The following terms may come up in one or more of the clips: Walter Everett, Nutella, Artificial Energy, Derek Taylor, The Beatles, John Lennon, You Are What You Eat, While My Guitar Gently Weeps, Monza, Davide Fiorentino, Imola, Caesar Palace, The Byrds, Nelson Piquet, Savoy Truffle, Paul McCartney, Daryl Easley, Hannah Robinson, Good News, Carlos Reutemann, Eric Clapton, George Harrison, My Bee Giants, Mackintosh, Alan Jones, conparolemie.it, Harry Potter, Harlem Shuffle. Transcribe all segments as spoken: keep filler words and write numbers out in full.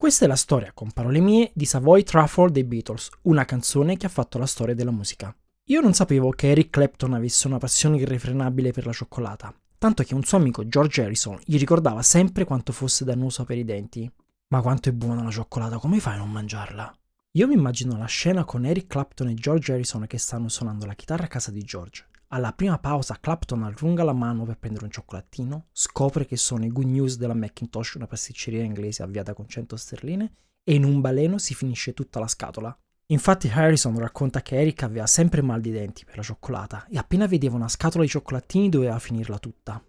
Questa è la storia, con parole mie, di Savoy Truffle dei Beatles, una canzone che ha fatto la storia della musica. Io non sapevo che Eric Clapton avesse una passione irrefrenabile per la cioccolata, tanto che un suo amico George Harrison gli ricordava sempre quanto fosse dannosa per i denti. Ma quanto è buona la cioccolata, come fai a non mangiarla? Io mi immagino la scena con Eric Clapton e George Harrison che stanno suonando la chitarra a casa di George. Alla prima pausa Clapton allunga la mano per prendere un cioccolatino, scopre che sono i Good News della Mackintosh, una pasticceria inglese avviata con cento sterline, e in un baleno si finisce tutta la scatola. Infatti Harrison racconta che Eric aveva sempre mal di denti per la cioccolata e appena vedeva una scatola di cioccolatini doveva finirla tutta.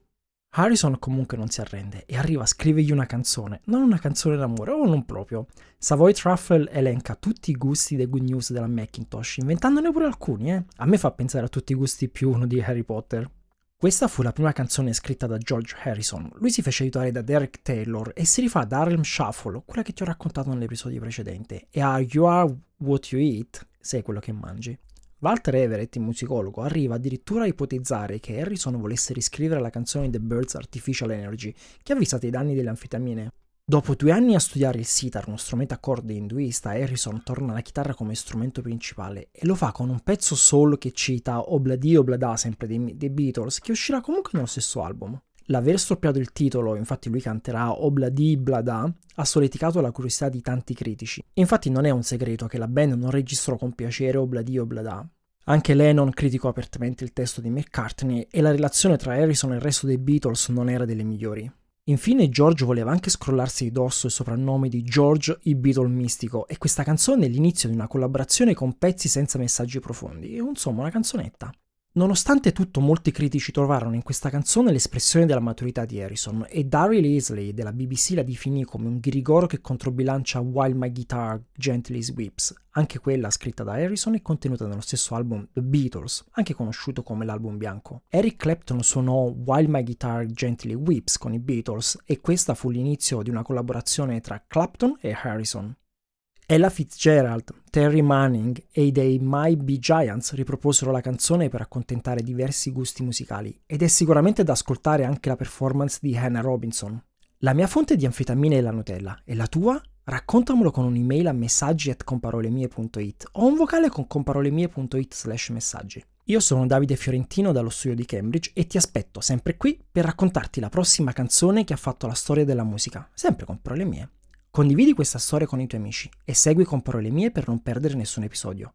Harrison comunque non si arrende e arriva a scrivergli una canzone, non una canzone d'amore, o non proprio. Savoy Truffle elenca tutti i gusti dei Good News della Mackintosh, inventandone pure alcuni, eh. A me fa pensare a Tutti i gusti più uno di Harry Potter. Questa fu la prima canzone scritta da George Harrison. Lui si fece aiutare da Derek Taylor e si rifà ad Harlem Shuffle, quella che ti ho raccontato nell'episodio precedente, e a You Are What You Eat, sei quello che mangi. Walter Everett, il musicologo, arriva addirittura a ipotizzare che Harrison volesse riscrivere la canzone The Byrds Artificial Energy, che avvisate i danni delle anfetamine. Dopo due anni a studiare il sitar, uno strumento a corde induista, Harrison torna alla chitarra come strumento principale e lo fa con un pezzo solo che cita Ob-La-Di Ob-La-Da, sempre dei, dei Beatles, che uscirà comunque nello stesso album. L'aver storpiato il titolo, infatti lui canterà Ob-La-Di Ob-La-Da, ha solleticato la curiosità di tanti critici. Infatti non è un segreto che la band non registrò con piacere Ob-La-Di Ob-La-Da. Anche Lennon criticò apertamente il testo di McCartney e la relazione tra Harrison e il resto dei Beatles non era delle migliori. Infine George voleva anche scrollarsi di dosso il soprannome di George il Beatle mistico e questa canzone è l'inizio di una collaborazione con pezzi senza messaggi profondi, insomma una canzonetta. Nonostante tutto, molti critici trovarono in questa canzone l'espressione della maturità di Harrison e Daryl Easley della B B C la definì come un ghirigoro che controbilancia While My Guitar Gently Weeps, anche quella scritta da Harrison e contenuta nello stesso album The Beatles, anche conosciuto come l'album bianco. Eric Clapton suonò While My Guitar Gently Weeps con i Beatles e questa fu l'inizio di una collaborazione tra Clapton e Harrison. Ella Fitzgerald, Terry Manning e i dei My Bee Giants riproposero la canzone per accontentare diversi gusti musicali ed è sicuramente da ascoltare anche la performance di Hannah Robinson. La mia fonte di anfetamine è la Nutella e la tua? Raccontamelo con un'email a messaggi at comparolemie punto it o un vocale con comparolemie punto it slash messaggi. Io sono Davide Fiorentino dallo studio di Cambridge e ti aspetto sempre qui per raccontarti la prossima canzone che ha fatto la storia della musica, sempre con parole mie. Condividi questa storia con i tuoi amici e segui con parole mie per non perdere nessun episodio.